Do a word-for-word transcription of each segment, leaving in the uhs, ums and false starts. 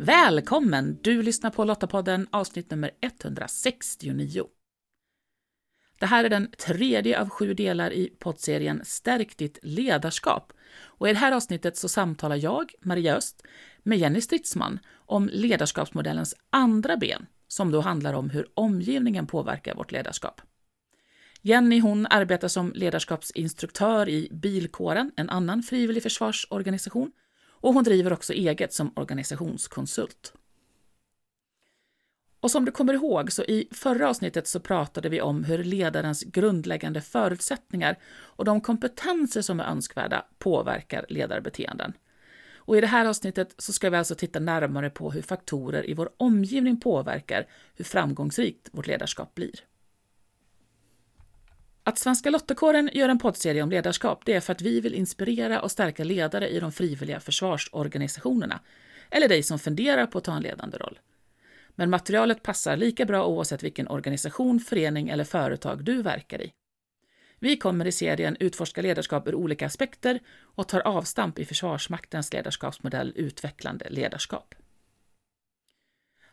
Välkommen! Du lyssnar på Lottapodden, avsnitt nummer etthundrasextionio. Det här är den tredje av sju delar i poddserien Stärk ditt ledarskap. Och i det här avsnittet så samtalar jag, Maria Öst, med Jenny Stridsman om ledarskapsmodellens andra ben, som då handlar om hur omgivningen påverkar vårt ledarskap. Jenny hon arbetar som ledarskapsinstruktör i Bilkåren, en annan frivillig försvarsorganisation. Och hon driver också eget som organisationskonsult. Och som du kommer ihåg så i förra avsnittet så pratade vi om hur ledarens grundläggande förutsättningar och de kompetenser som är önskvärda påverkar ledarbeteenden. Och i det här avsnittet så ska vi alltså titta närmare på hur faktorer i vår omgivning påverkar hur framgångsrikt vårt ledarskap blir. Att Svenska Lottakåren gör en poddserie om ledarskap det är för att vi vill inspirera och stärka ledare i de frivilliga försvarsorganisationerna eller dig som funderar på att ta en ledande roll. Men materialet passar lika bra oavsett vilken organisation, förening eller företag du verkar i. Vi kommer i serien utforska ledarskap ur olika aspekter och tar avstamp i Försvarsmaktens ledarskapsmodell utvecklande ledarskap.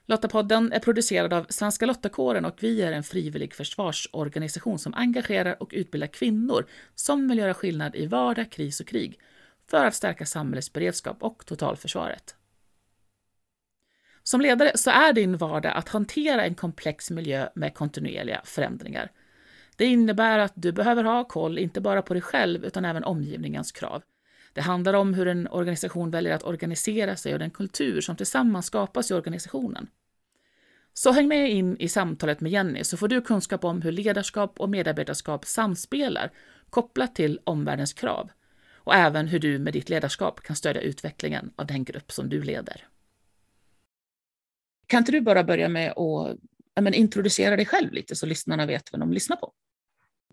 Lottapodden är producerad av Svenska Lottakåren och vi är en frivillig försvarsorganisation som engagerar och utbildar kvinnor som vill göra skillnad i vardag, kris och krig för att stärka samhällets beredskap och totalförsvaret. Som ledare så är din vardag att hantera en komplex miljö med kontinuerliga förändringar. Det innebär att du behöver ha koll inte bara på dig själv utan även omgivningens krav. Det handlar om hur en organisation väljer att organisera sig och den kultur som tillsammans skapas i organisationen. Så häng med in i samtalet med Jenny så får du kunskap om hur ledarskap och medarbetarskap samspelar kopplat till omvärldens krav och även hur du med ditt ledarskap kan stödja utvecklingen av den grupp som du leder. Kan inte du bara börja med att ja, men introducera dig själv lite så lyssnarna vet vem de lyssnar på?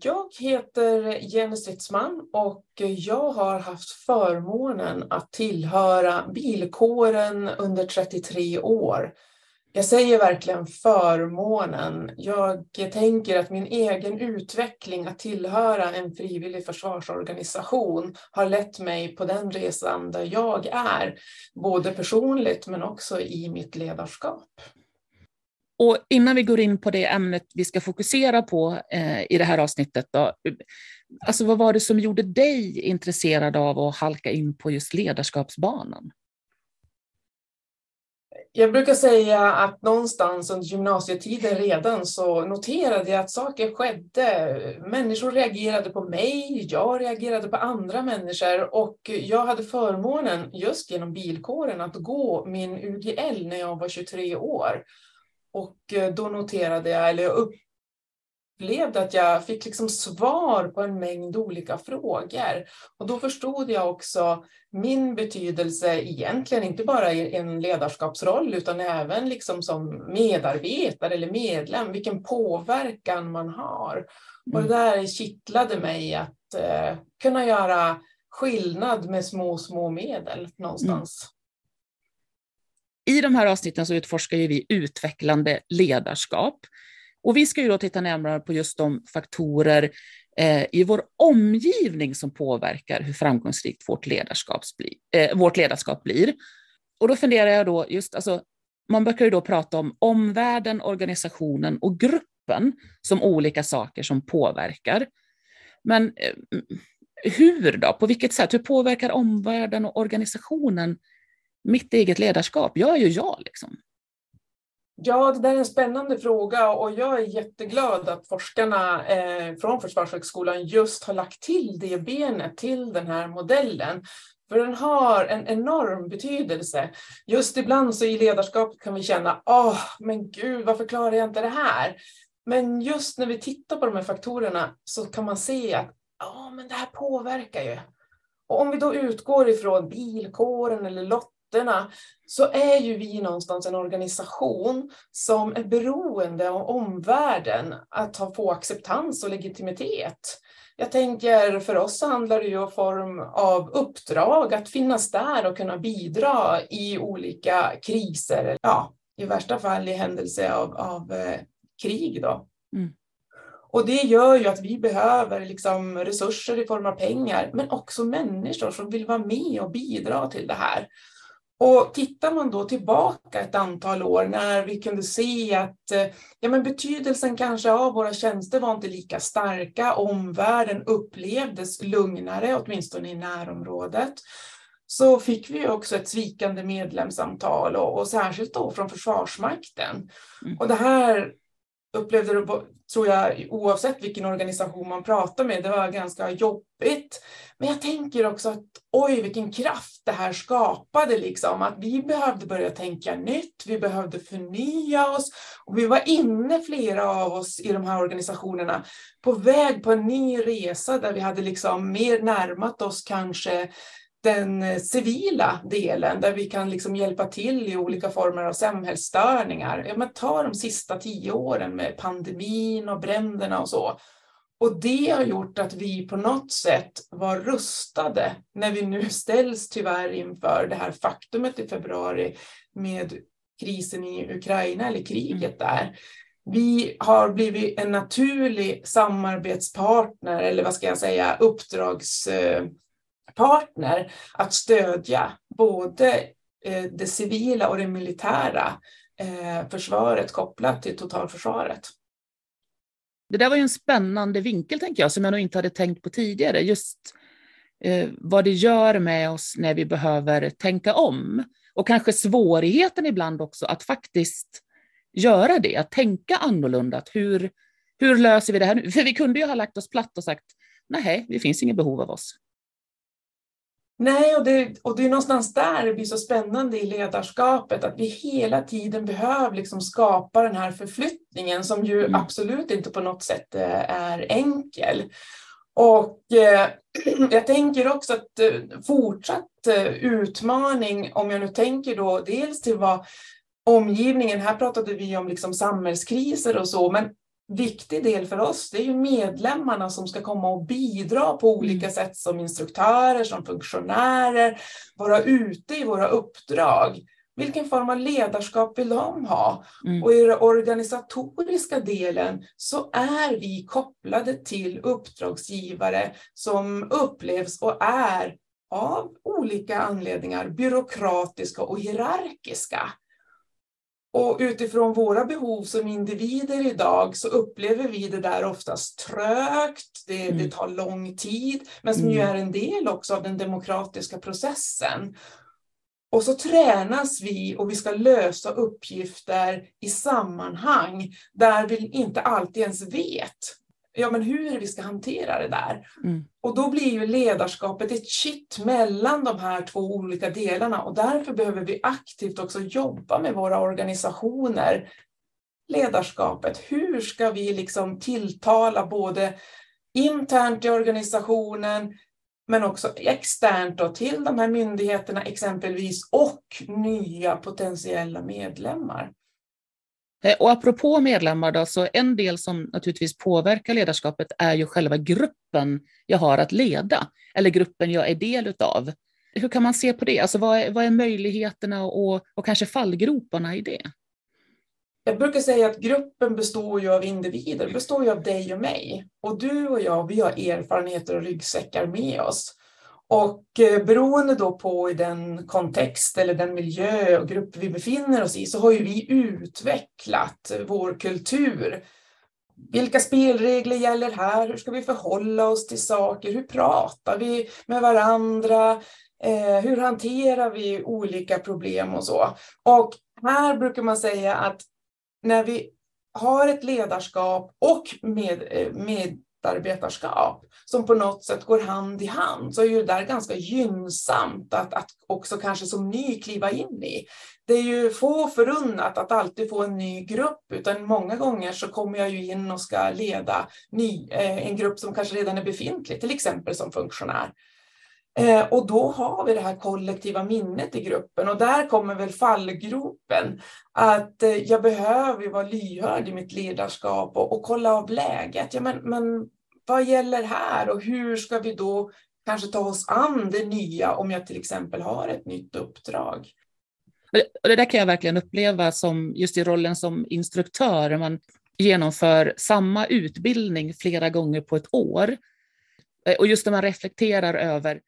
Jag heter Jenny Stridsman och jag har haft förmånen att tillhöra Bilkåren under trettiotre år. Jag säger verkligen förmånen. Jag tänker att min egen utveckling att tillhöra en frivillig försvarsorganisation har lett mig på den resan där jag är, både personligt men också i mitt ledarskap. Och innan vi går in på det ämnet vi ska fokusera på eh, i det här avsnittet då, alltså vad var det som gjorde dig intresserad av att halka in på just ledarskapsbanan? Jag brukar säga att någonstans under gymnasietiden redan så noterade jag att saker skedde. Människor reagerade på mig, jag reagerade på andra människor och jag hade förmånen just genom Bilkåren att gå min U G L när jag var tjugotre år. Och då noterade jag, eller jag upplevde att jag fick liksom svar på en mängd olika frågor. Och då förstod jag också min betydelse egentligen, inte bara i en ledarskapsroll utan även liksom som medarbetare eller medlem, vilken påverkan man har. Mm. Och det där kittlade mig att eh, kunna göra skillnad med små, små medel någonstans. Mm. I de här avsnitten så utforskar ju vi utvecklande ledarskap och vi ska ju då titta närmare på just de faktorer eh, i vår omgivning som påverkar hur framgångsrikt vårt ledarskap, bli, eh, vårt ledarskap blir. Och då funderar jag då just, alltså, man brukar ju då prata om omvärlden, organisationen och gruppen som olika saker som påverkar. Men eh, hur då? På vilket sätt? Hur påverkar omvärlden och organisationen mitt eget ledarskap? Jag är ju jag liksom. Ja, det där är en spännande fråga och jag är jätteglad att forskarna eh, från Försvarshögskolan just har lagt till det benet till den här modellen. För den har en enorm betydelse. Just ibland så i ledarskapet kan vi känna, åh oh, men gud varför klarar jag inte det här? Men just när vi tittar på de här faktorerna så kan man se att ja oh, men det här påverkar ju. Och om vi då utgår ifrån Bilkåren eller Lott så är ju vi någonstans en organisation som är beroende av omvärlden att få acceptans och legitimitet. Jag tänker för oss handlar det ju om form av uppdrag att finnas där och kunna bidra i olika kriser. Ja, i värsta fall i händelse av, av eh, krig då. Mm. Och det gör ju att vi behöver liksom resurser i form av pengar men också människor som vill vara med och bidra till det här. Och tittar man då tillbaka ett antal år när vi kunde se att ja, men betydelsen kanske av våra tjänster var inte lika starka, omvärlden upplevdes lugnare, åtminstone i närområdet, så fick vi också ett svikande medlemsantal och, och särskilt då från Försvarsmakten. Mm. Och det här upplevde du, tror jag, oavsett vilken organisation man pratar med, det var ganska jobbigt. Men jag tänker också att oj, vilken kraft det här skapade, liksom. Att vi behövde börja tänka nytt, vi behövde förnya oss. Och vi var inne, flera av oss i de här organisationerna, på väg på en ny resa där vi hade liksom mer närmat oss kanske den civila delen, där vi kan liksom hjälpa till i olika former av samhällsstörningar. Ja, men ta de sista tio åren med pandemin och bränderna och så. Och det har gjort att vi på något sätt var rustade när vi nu ställs tyvärr inför det här faktumet i februari med krisen i Ukraina eller kriget där. Vi har blivit en naturlig samarbetspartner, eller vad ska jag säga, uppdrags... partner att stödja både det civila och det militära försvaret kopplat till totalförsvaret. Det där var ju en spännande vinkel, tänker jag, som jag nog inte hade tänkt på tidigare. Just vad det gör med oss när vi behöver tänka om. Och kanske svårigheten ibland också att faktiskt göra det, att tänka annorlunda. Att hur, hur löser vi det här nu? För vi kunde ju ha lagt oss platt och sagt, nej, det finns inget behov av oss. Nej, och det, och det är någonstans där det blir så spännande i ledarskapet att vi hela tiden behöver liksom skapa den här förflyttningen som ju mm. absolut inte på något sätt är enkel. Och eh, jag tänker också att fortsatt utmaning, om jag nu tänker då dels till vad omgivningen, här pratade vi om liksom samhällskriser och så, men viktig del för oss, det är ju medlemmarna som ska komma och bidra på olika sätt som instruktörer, som funktionärer, vara ute i våra uppdrag. Vilken form av ledarskap vill de ha? Mm. Och i den organisatoriska delen så är vi kopplade till uppdragsgivare som upplevs och är av olika anledningar byråkratiska och hierarkiska. Och utifrån våra behov som individer idag så upplever vi det där oftast trögt, det, mm. det tar lång tid, men som mm. ju är en del också av den demokratiska processen. Och så tränas vi och vi ska lösa uppgifter i sammanhang där vi inte alltid ens vet ja, men hur vi ska hantera det där. Mm. Och då blir ju ledarskapet ett kitt mellan de här två olika delarna. Och därför behöver vi aktivt också jobba med våra organisationer. Ledarskapet, hur ska vi liksom tilltala både internt i organisationen men också externt då, till de här myndigheterna exempelvis och nya potentiella medlemmar. Och apropå medlemmar då, så en del som naturligtvis påverkar ledarskapet är ju själva gruppen jag har att leda, eller gruppen jag är del utav. Hur kan man se på det? Alltså vad är, vad är möjligheterna och, och kanske fallgroparna i det? Jag brukar säga att gruppen består ju av individer, består ju av dig och mig. Och du och jag, vi har erfarenheter och ryggsäckar med oss. Och beroende då på i den kontext eller den miljö och grupp vi befinner oss i så har ju vi utvecklat vår kultur. Vilka spelregler gäller här? Hur ska vi förhålla oss till saker? Hur pratar vi med varandra? Hur hanterar vi olika problem och så? Och här brukar man säga att när vi har ett ledarskap och med, med arbetarskap som på något sätt går hand i hand, så är ju där ganska gynnsamt att, att också kanske som ny kliva in i. Det är ju få förunnat att alltid få en ny grupp, utan många gånger så kommer jag ju in och ska leda ny, eh, en grupp som kanske redan är befintlig, till exempel som funktionär. Eh, och då har vi det här kollektiva minnet i gruppen, och där kommer väl fallgropen att eh, jag behöver vara lyhörd i mitt ledarskap och, och kolla av läget. Ja, men, men vad gäller här och hur ska vi då kanske ta oss an det nya om jag till exempel har ett nytt uppdrag? Och det där kan jag verkligen uppleva som just i rollen som instruktör. Man genomför samma utbildning flera gånger på ett år, och just när man reflekterar över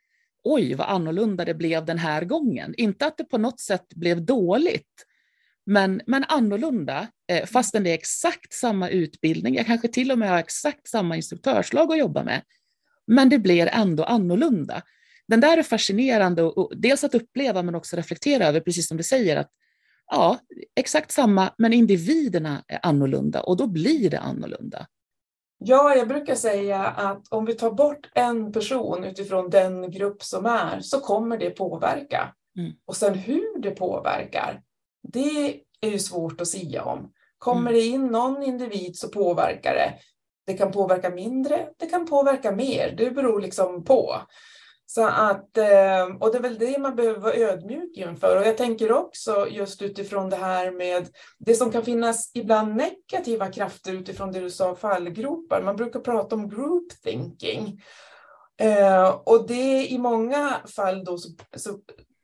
oj vad annorlunda det blev den här gången. Inte att det på något sätt blev dåligt, men, men annorlunda, eh, fastän det är exakt samma utbildning. Jag kanske till och med har exakt samma instruktörslag att jobba med, men det blir ändå annorlunda. Den där är fascinerande, och, och dels att uppleva men också reflektera över, precis som du säger, att ja, exakt samma, men individerna är annorlunda och då blir det annorlunda. Ja, jag brukar säga att om vi tar bort en person utifrån den grupp som är, så kommer det påverka. Mm. Och sen hur det påverkar, det är ju svårt att sia om. Kommer mm. det in någon individ så påverkar det. Det kan påverka mindre, det kan påverka mer. Det beror liksom på. Så att, och det är väl det man behöver vara ödmjuk inför. Och jag tänker också just utifrån det här med det som kan finnas ibland negativa krafter utifrån det du sa, fallgropar. Man brukar prata om group thinking. Och det i många fall då så, så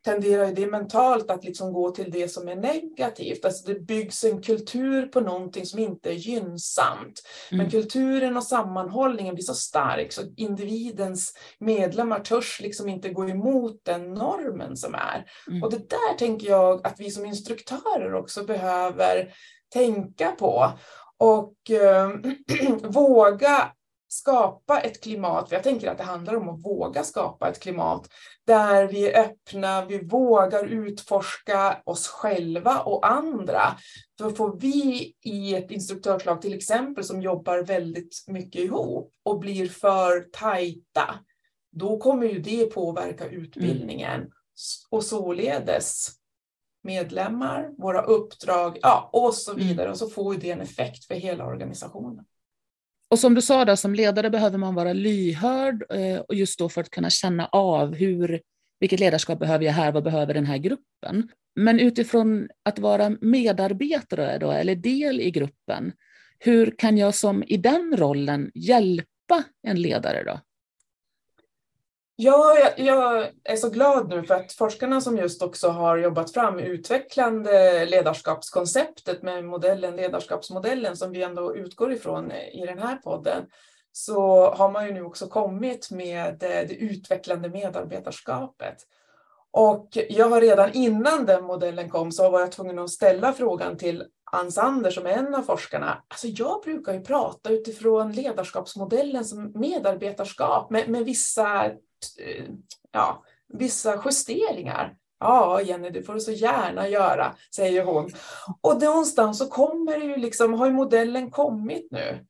tenderar det mentalt att liksom gå till det som är negativt. Alltså det byggs en kultur på någonting som inte är gynnsamt. Mm. Men kulturen och sammanhållningen blir så stark så individens medlemmar törs liksom inte gå emot den normen som är. Mm. Och det där tänker jag att vi som instruktörer också behöver tänka på. Och äh, våga skapa ett klimat, för jag tänker att det handlar om att våga skapa ett klimat där vi är öppna, vi vågar utforska oss själva och andra. Då får vi i ett instruktörslag till exempel som jobbar väldigt mycket ihop och blir för tajta, då kommer ju det påverka utbildningen mm. och således medlemmar, våra uppdrag, ja, och så vidare, och så får det en effekt för hela organisationen. Och som du sa där, som ledare behöver man vara lyhörd och just då för att kunna känna av hur, vilket ledarskap behöver jag här, vad behöver den här gruppen. Men utifrån att vara medarbetare då, eller del i gruppen, hur kan jag som i den rollen hjälpa en ledare då? Ja, jag, jag är så glad nu för att forskarna som just också har jobbat fram utvecklande ledarskapskonceptet med modellen, ledarskapsmodellen som vi ändå utgår ifrån i den här podden, så har man ju nu också kommit med det utvecklande medarbetarskapet. Och jag har redan innan den modellen kom så var jag tvungen att ställa frågan till Hans Anders som är en av forskarna. Alltså jag brukar ju prata utifrån ledarskapsmodellen som medarbetarskap med, med vissa, ja, vissa justeringar. Ja Jenny, det får du så gärna göra, säger hon. Och det någonstans så kommer det ju liksom, har ju modellen kommit nu.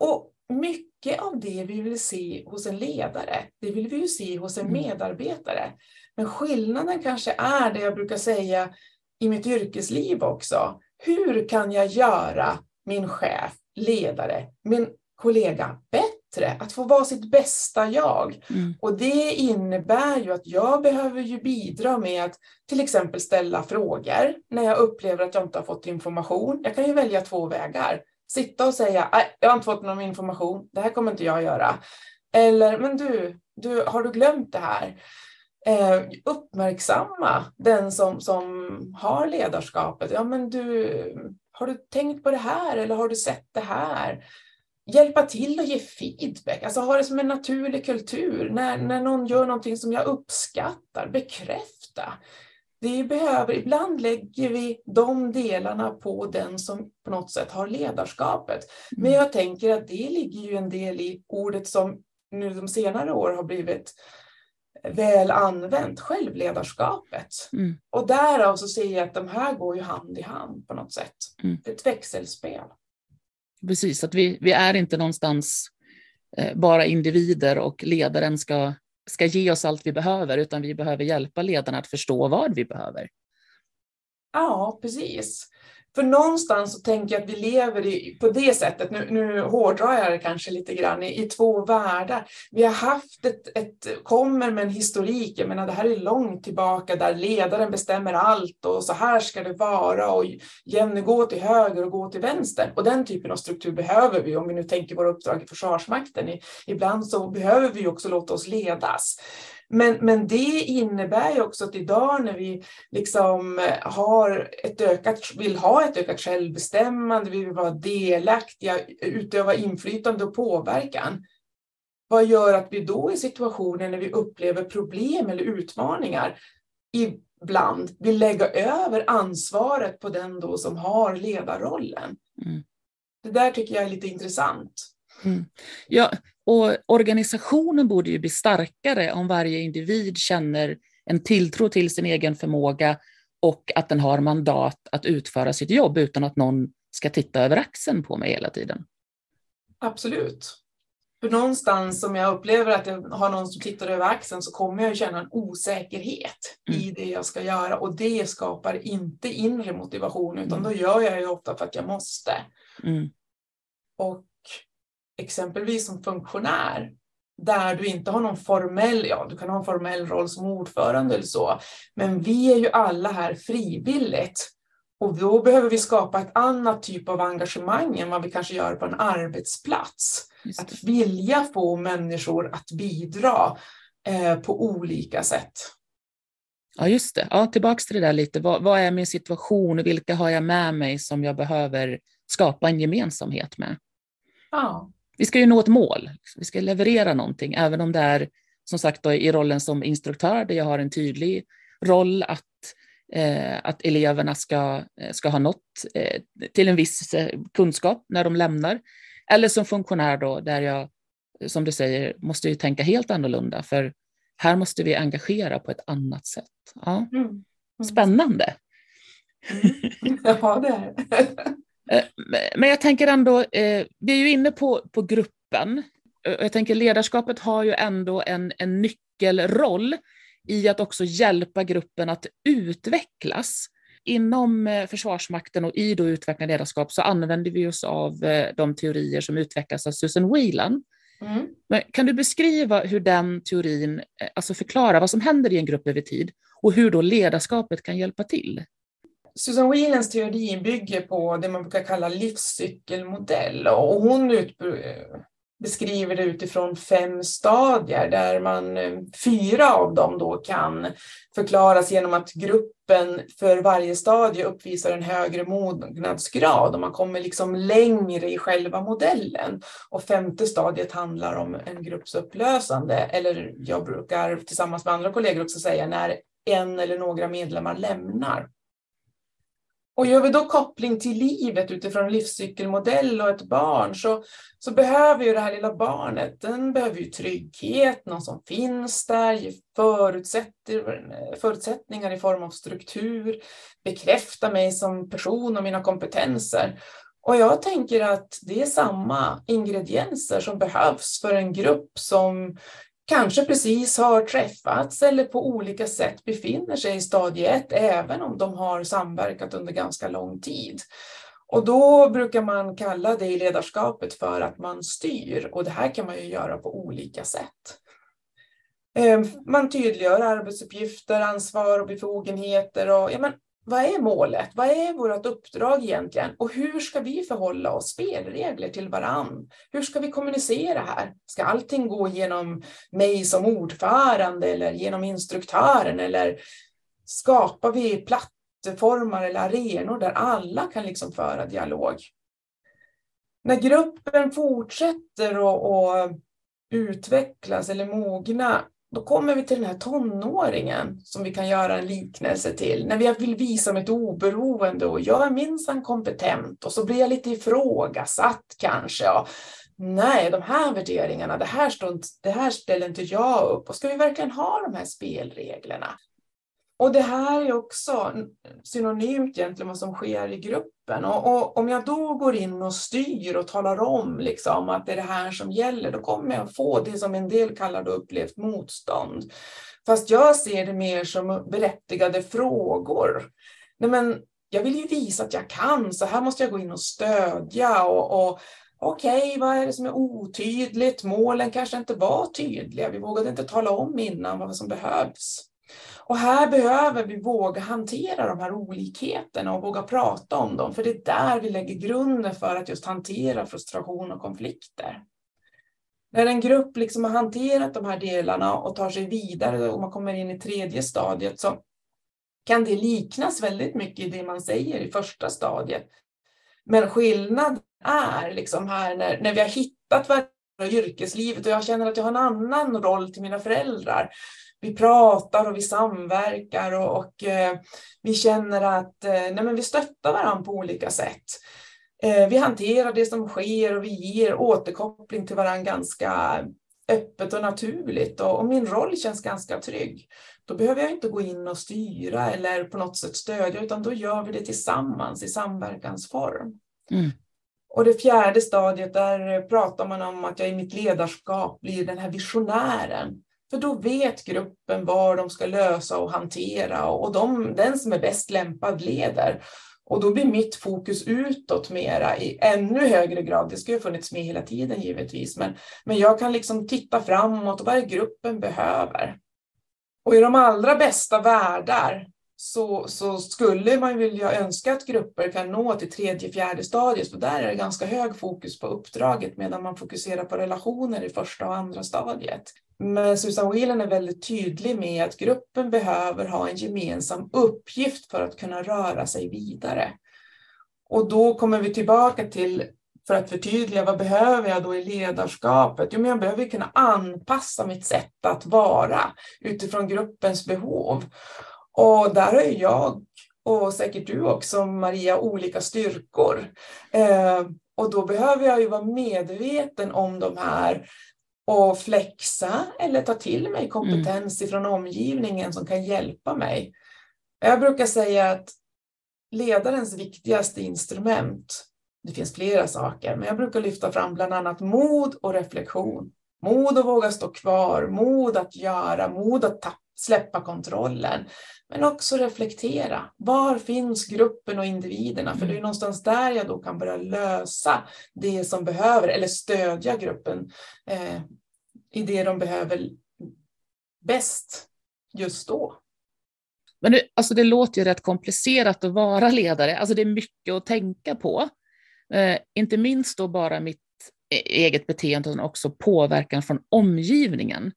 Och mycket av det vi vill se hos en ledare, det vill vi ju se hos en medarbetare. Men skillnaden kanske är det jag brukar säga i mitt yrkesliv också. Hur kan jag göra min chef, ledare, min kollega bättre? Att få vara sitt bästa jag. Mm. Och det innebär ju att jag behöver ju bidra med att till exempel ställa frågor när jag upplever att jag inte har fått information. Jag kan ju välja två vägar. Sitta och säga, jag har inte fått någon information, det här kommer inte jag göra. Eller, men du, du har du glömt det här? Eh, uppmärksamma den som, som har ledarskapet. Ja, men du, har du tänkt på det här eller har du sett det här? Hjälpa till och ge feedback. Alltså ha det som en naturlig kultur. När, när någon gör någonting som jag uppskattar, bekräfta. Det behöver, ibland lägger vi de delarna på den som på något sätt har ledarskapet. Men jag tänker att det ligger ju en del i ordet som nu de senare år har blivit väl använt, självledarskapet. Mm. Och därav så ser jag att de här går ju hand i hand på något sätt. Mm. Ett växelspel. Precis, att vi, vi är inte någonstans eh, bara individer och ledaren ska, ska ge oss allt vi behöver, utan vi behöver hjälpa ledarna att förstå vad vi behöver. Ja, precis. För någonstans så tänker jag att vi lever i, på det sättet, nu, nu hårdrar jag det kanske lite grann, i, i två världar. Vi har haft ett, ett, kommer med en historik, jag menar det här är långt tillbaka, där ledaren bestämmer allt och så här ska det vara och Jenny gå till höger och gå till vänster. Och den typen av struktur behöver vi, om vi nu tänker våra uppdrag i Försvarsmakten. I, ibland så behöver vi också låta oss ledas. Men, men det innebär ju också att idag när vi liksom har ett ökat, vill ha ett ökat självbestämmande, vi vill vara delaktiga, utöva inflytande och påverkan. Vad gör att vi då i situationer när vi upplever problem eller utmaningar ibland vill lägga över ansvaret på den då som har ledarrollen? Mm. Det där tycker jag är lite intressant. Mm. Ja, och organisationen borde ju bli starkare om varje individ känner en tilltro till sin egen förmåga och att den har mandat att utföra sitt jobb utan att någon ska titta över axeln på mig hela tiden. Absolut. För någonstans om jag upplever att jag har någon som tittar över axeln så kommer jag känna en osäkerhet mm. i det jag ska göra. Och det skapar inte inre motivation utan mm. då gör jag ju ofta för att jag måste. Mm. Och exempelvis som funktionär där du inte har någon formell, ja du kan ha en formell roll som ordförande eller så. Men vi är ju alla här frivilligt. Och då behöver vi skapa ett annat typ av engagemang än vad vi kanske gör på en arbetsplats. Att vilja få människor att bidra eh, på olika sätt. Ja just det, ja, tillbaka till det där lite. Vad, vad är min situation och vilka har jag med mig som jag behöver skapa en gemensamhet med? Ja. Vi ska ju nå ett mål, vi ska leverera någonting. Även om det är som sagt då, i rollen som instruktör där jag har en tydlig roll att att eleverna ska, ska ha nått till en viss kunskap när de lämnar. Eller som funktionär då, där jag, som du säger, måste ju tänka helt annorlunda. För här måste vi engagera på ett annat sätt. Ja. Mm. Mm. Spännande. Mm. Ja, det är. Men jag tänker ändå, vi är ju inne på, på gruppen. Jag tänker ledarskapet har ju ändå en, en nyckelroll i att också hjälpa gruppen att utvecklas. Inom Försvarsmakten och i då utvecklande ledarskap så använder vi oss av de teorier som utvecklas av Susan Wheelan. Mm. Men kan du beskriva hur den teorin, alltså förklara vad som händer i en grupp över tid och hur då ledarskapet kan hjälpa till? Susan Whelans teori bygger på det man brukar kalla livscykelmodell och hon utbryter. Beskriver det utifrån fem stadier där man fyra av dem då kan förklaras genom att gruppen för varje stadie uppvisar en högre mognadsgrad och man kommer liksom längre i själva modellen. Och femte stadiet handlar om en gruppsupplösande eller jag brukar tillsammans med andra kollegor också säga när en eller några medlemmar lämnar. Och gör vi då koppling till livet utifrån livscykelmodell och ett barn så, så behöver ju det här lilla barnet, den behöver ju trygghet, någon som finns där, ger förutsättningar i form av struktur, bekräfta mig som person och mina kompetenser. Och jag tänker att det är samma ingredienser som behövs för en grupp som kanske precis har träffats eller på olika sätt befinner sig i stadie ett även om de har samverkat under ganska lång tid. Och då brukar man kalla det i ledarskapet för att man styr och det här kan man ju göra på olika sätt. Man tydliggör arbetsuppgifter, ansvar och befogenheter och ja, men vad är målet? Vad är vårt uppdrag egentligen? Och hur ska vi förhålla oss spelregler till varann? Hur ska vi kommunicera här? Ska allting gå genom mig som ordförande eller genom instruktören? Eller skapar vi plattformar eller arenor där alla kan liksom föra dialog? När gruppen fortsätter att utvecklas eller mogna, då kommer vi till den här tonåringen som vi kan göra en liknelse till. När vi vill visa mitt oberoende och jag är minsann kompetent och så blir jag lite ifrågasatt kanske. Ja, nej, de här värderingarna, det här, står, det här ställer inte jag upp. Och ska vi verkligen ha de här spelreglerna? Och det här är också synonymt egentligen vad som sker i gruppen. Och, och om jag då går in och styr och talar om liksom att det är det här som gäller, då kommer jag få det som en del kallar upplevt motstånd. Fast jag ser det mer som berättigade frågor. Nej, men jag vill ju visa att jag kan, så här måste jag gå in och stödja och... och okej, okay, vad är det som är otydligt? Målen kanske inte var tydliga. Vi vågade inte tala om innan vad som behövs. Och här behöver vi våga hantera de här olikheterna och våga prata om dem. För det är där vi lägger grunden för att just hantera frustration och konflikter. När en grupp liksom har hanterat de här delarna och tar sig vidare och man kommer in i tredje stadiet så kan det liknas väldigt mycket i det man säger i första stadiet. Men skillnaden är liksom här när, när vi har hittat varandra. och yrkeslivet, och jag känner att jag har en annan roll till mina föräldrar. Vi pratar och vi samverkar och, och eh, vi känner att eh, nej men vi stöttar varandra på olika sätt. Eh, vi hanterar det som sker och vi ger återkoppling till varandra ganska öppet och naturligt, och, och min roll känns ganska trygg. Då behöver jag inte gå in och styra eller på något sätt stödja, utan då gör vi det tillsammans i samverkansform. Mm. Och det fjärde stadiet, där pratar man om att jag i mitt ledarskap blir den här visionären. För då vet gruppen vad de ska lösa och hantera, och de, den som är bäst lämpad leder. Och då blir mitt fokus utåt mera i ännu högre grad. Det ska ju funnits med hela tiden givetvis. Men, men jag kan liksom titta framåt och vad gruppen behöver. Och i de allra bästa världar så, så skulle man vilja önska att grupper kan nå till tredje, fjärde stadiet. För där är det ganska hög fokus på uppdraget, medan man fokuserar på relationer i första och andra stadiet. Men Susan Wheelan är väldigt tydlig med att gruppen behöver ha en gemensam uppgift för att kunna röra sig vidare. Och då kommer vi tillbaka till, för att förtydliga, vad behöver jag då i ledarskapet? Jo, men jag behöver kunna anpassa mitt sätt att vara utifrån gruppens behov. Och där har jag, och säkert du också Maria, olika styrkor. Eh, och då behöver jag ju vara medveten om de här och flexa eller ta till mig kompetens mm. ifrån omgivningen som kan hjälpa mig. Jag brukar säga att ledarens viktigaste instrument, det finns flera saker, men jag brukar lyfta fram bland annat mod och reflektion. Mod att våga stå kvar, mod att göra, mod att tappa, släppa kontrollen. Men också reflektera. Var finns gruppen och individerna? För det är någonstans där jag då kan börja lösa det som behöver, eller stödja gruppen eh, i det de behöver bäst just då. Men det, alltså det låter ju rätt komplicerat att vara ledare. Alltså det är mycket att tänka på. Eh, inte minst då bara mitt eget beteende, utan också påverkan från omgivningen.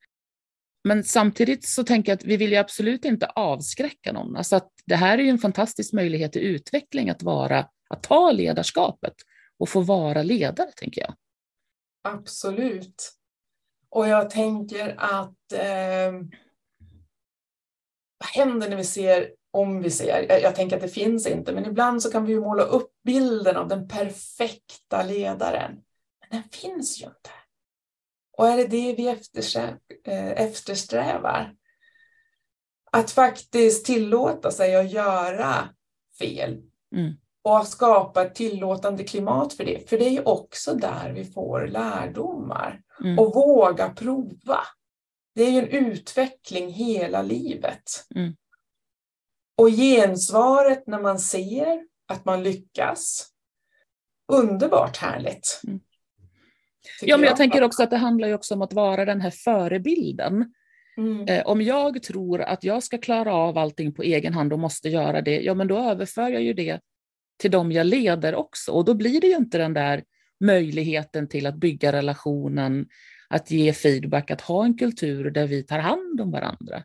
Men samtidigt så tänker jag att vi vill ju absolut inte avskräcka någon. Alltså att det här är ju en fantastisk möjlighet till utveckling att, vara, att ta ledarskapet och få vara ledare, tänker jag. Absolut. Och jag tänker att eh, vad händer när vi ser, om vi ser, jag, jag tänker att det finns inte, men ibland så kan vi ju måla upp bilden av den perfekta ledaren. Men den finns ju inte. Och är det det vi eftersträvar? Att faktiskt tillåta sig att göra fel. Mm. Och skapa ett tillåtande klimat för det. För det är ju också där vi får lärdomar. Mm. Och våga prova. Det är ju en utveckling hela livet. Mm. Och gensvaret när man ser att man lyckas. Underbart härligt. Mm. Ja, men jag, jag tänker också att det handlar ju också om att vara den här förebilden. Mm. Eh, om jag tror att jag ska klara av allting på egen hand och måste göra det, ja men då överför jag ju det till dem jag leder också. Och då blir det ju inte den där möjligheten till att bygga relationen, att ge feedback, att ha en kultur där vi tar hand om varandra.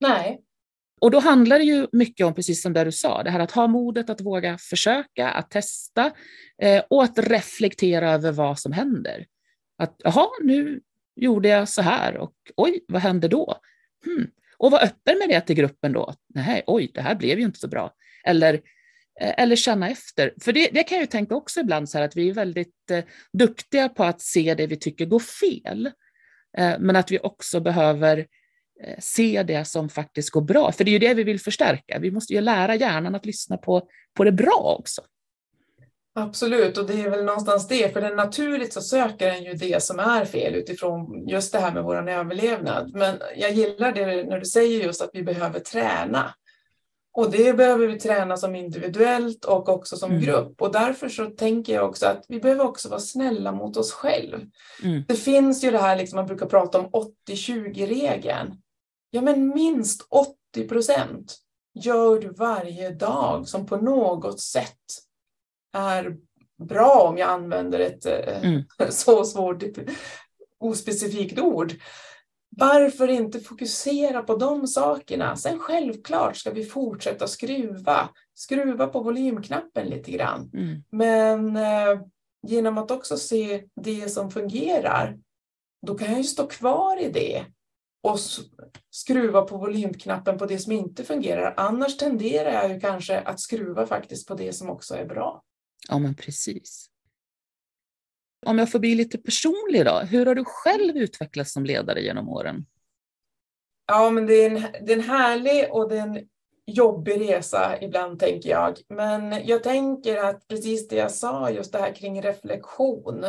Nej. Och då handlar det ju mycket om, precis som där du sa, det här att ha modet att våga försöka, att testa eh, och att reflektera över vad som händer. Att jaha, nu gjorde jag så här och oj, vad hände då? Hmm. Och vara öppen med det till gruppen då. Nej, oj, det här blev ju inte så bra. Eller, eh, eller känna efter. För det, det kan jag ju tänka också ibland så här, att vi är väldigt eh, duktiga på att se det vi tycker går fel. Eh, men att vi också behöver se det som faktiskt går bra. För det är ju det vi vill förstärka. Vi måste ju lära hjärnan att lyssna på, på det bra också. Absolut, och det är väl någonstans det. För det naturligt så söker den ju det som är fel utifrån just det här med vår överlevnad. Men jag gillar det när du säger just att vi behöver träna. Och det behöver vi träna som individuellt och också som mm. grupp. Och därför så tänker jag också att vi behöver också vara snälla mot oss själva. Mm. Det finns ju det här, liksom, man brukar prata om åttio tjugo-regeln. Ja, men minst åttio procent gör du varje dag som på något sätt är bra, om jag använder ett mm. så svårt ospecifikt ord. Varför inte fokusera på de sakerna? Sen självklart ska vi fortsätta skruva. Skruva på volymknappen lite grann. Mm. Men eh, genom att också se det som fungerar, då kan jag ju stå kvar i det och skruva på volymknappen på det som inte fungerar. Annars tenderar jag ju kanske att skruva faktiskt på det som också är bra. Ja, men precis. Om jag får bli lite personlig då, hur har du själv utvecklats som ledare genom åren? Ja, men det är en, det är en härlig och det är en jobbig resa ibland, tänker jag. Men jag tänker att precis det jag sa, just det här kring reflektion.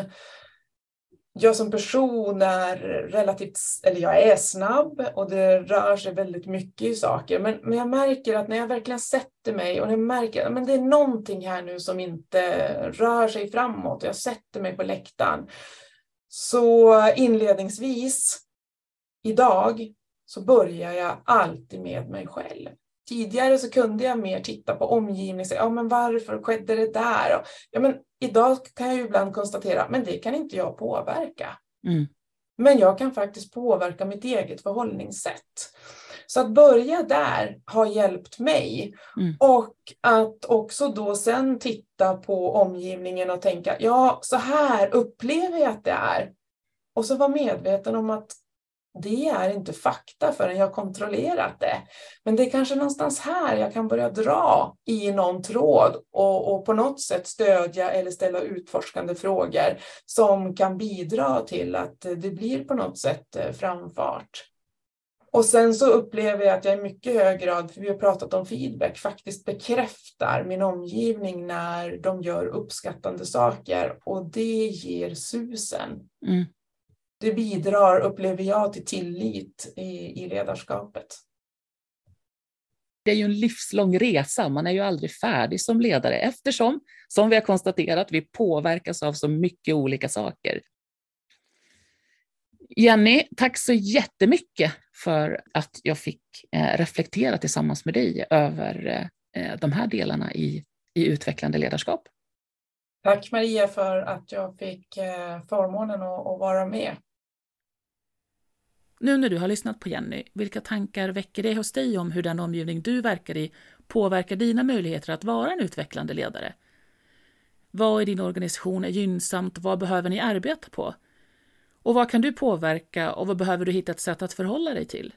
Jag som person är relativt, eller jag är snabb och det rör sig väldigt mycket i saker. Men, men jag märker att när jag verkligen sätter mig och när jag märker att det är någonting här nu som inte rör sig framåt. Och jag sätter mig på läktaren. Så inledningsvis, idag, så börjar jag alltid med mig själv. Tidigare så kunde jag mer titta på omgivningen och säga, ja men varför skedde det där? Ja men idag kan jag ju ibland konstatera, men det kan inte jag påverka. Mm. Men jag kan faktiskt påverka mitt eget förhållningssätt. Så att börja där har hjälpt mig. Mm. Och att också då sen titta på omgivningen och tänka, ja så här upplever jag att det är. Och så vara medveten om att det är inte fakta förrän jag kontrollerat det. Men det är kanske någonstans här jag kan börja dra i någon tråd och, och på något sätt stödja eller ställa utforskande frågor som kan bidra till att det blir på något sätt framfart. Och sen så upplever jag att jag i mycket hög grad, för vi har pratat om feedback, faktiskt bekräftar min omgivning när de gör uppskattande saker och det ger susen. Mm. Det bidrar, upplever jag, till tillit i, i ledarskapet. Det är ju en livslång resa. Man är ju aldrig färdig som ledare eftersom, som vi har konstaterat, vi påverkas av så mycket olika saker. Jenny, tack så jättemycket för att jag fick reflektera tillsammans med dig över de här delarna i, i utvecklande ledarskap. Tack Maria för att jag fick förmånen att vara med. Nu när du har lyssnat på Jenny, vilka tankar väcker det hos dig om hur den omgivning du verkar i påverkar dina möjligheter att vara en utvecklande ledare? Vad i din organisation är gynnsamt, vad behöver ni arbeta på? Och vad kan du påverka och vad behöver du hitta ett sätt att förhålla dig till?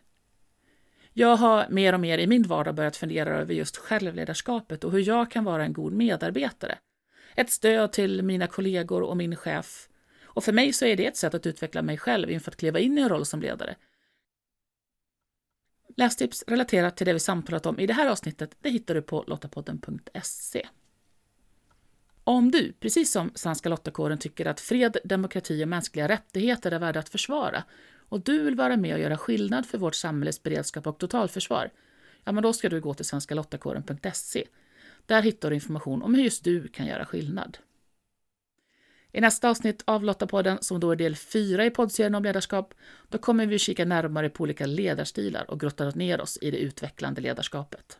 Jag har mer och mer i min vardag börjat fundera över just självledarskapet och hur jag kan vara en god medarbetare. Ett stöd till mina kollegor och min chef. Och för mig så är det ett sätt att utveckla mig själv inför att kliva in i en roll som ledare. Lästips relaterat till det vi samtalat om i det här avsnittet, det hittar du på lottapodden punkt se. Om du, precis som Svenska Lottakåren, tycker att fred, demokrati och mänskliga rättigheter är värda att försvara och du vill vara med och göra skillnad för vårt samhälles beredskap och totalförsvar, ja men då ska du gå till svenska lottakåren punkt se. Där hittar du information om hur just du kan göra skillnad. I nästa avsnitt av Lottapodden, som då är del fyra i poddserien om ledarskap, då kommer vi kika närmare på olika ledarstilar och grotta ner oss i det utvecklande ledarskapet.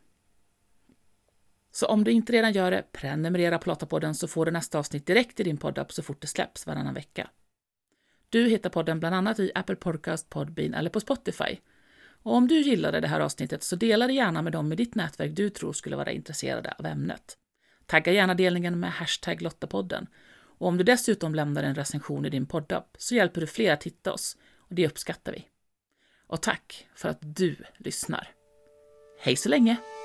Så om du inte redan gör det, prenumerera på Lottapodden så får du nästa avsnitt direkt i din poddapp så fort det släpps varannan vecka. Du hittar podden bland annat i Apple Podcast, Podbean eller på Spotify. Och om du gillade det här avsnittet så dela det gärna med dem i ditt nätverk du tror skulle vara intresserade av ämnet. Tagga gärna delningen med hashtag Lottapodden. Och om du dessutom lämnar en recension i din poddapp så hjälper du fler att hitta oss och det uppskattar vi. Och tack för att du lyssnar. Hej så länge!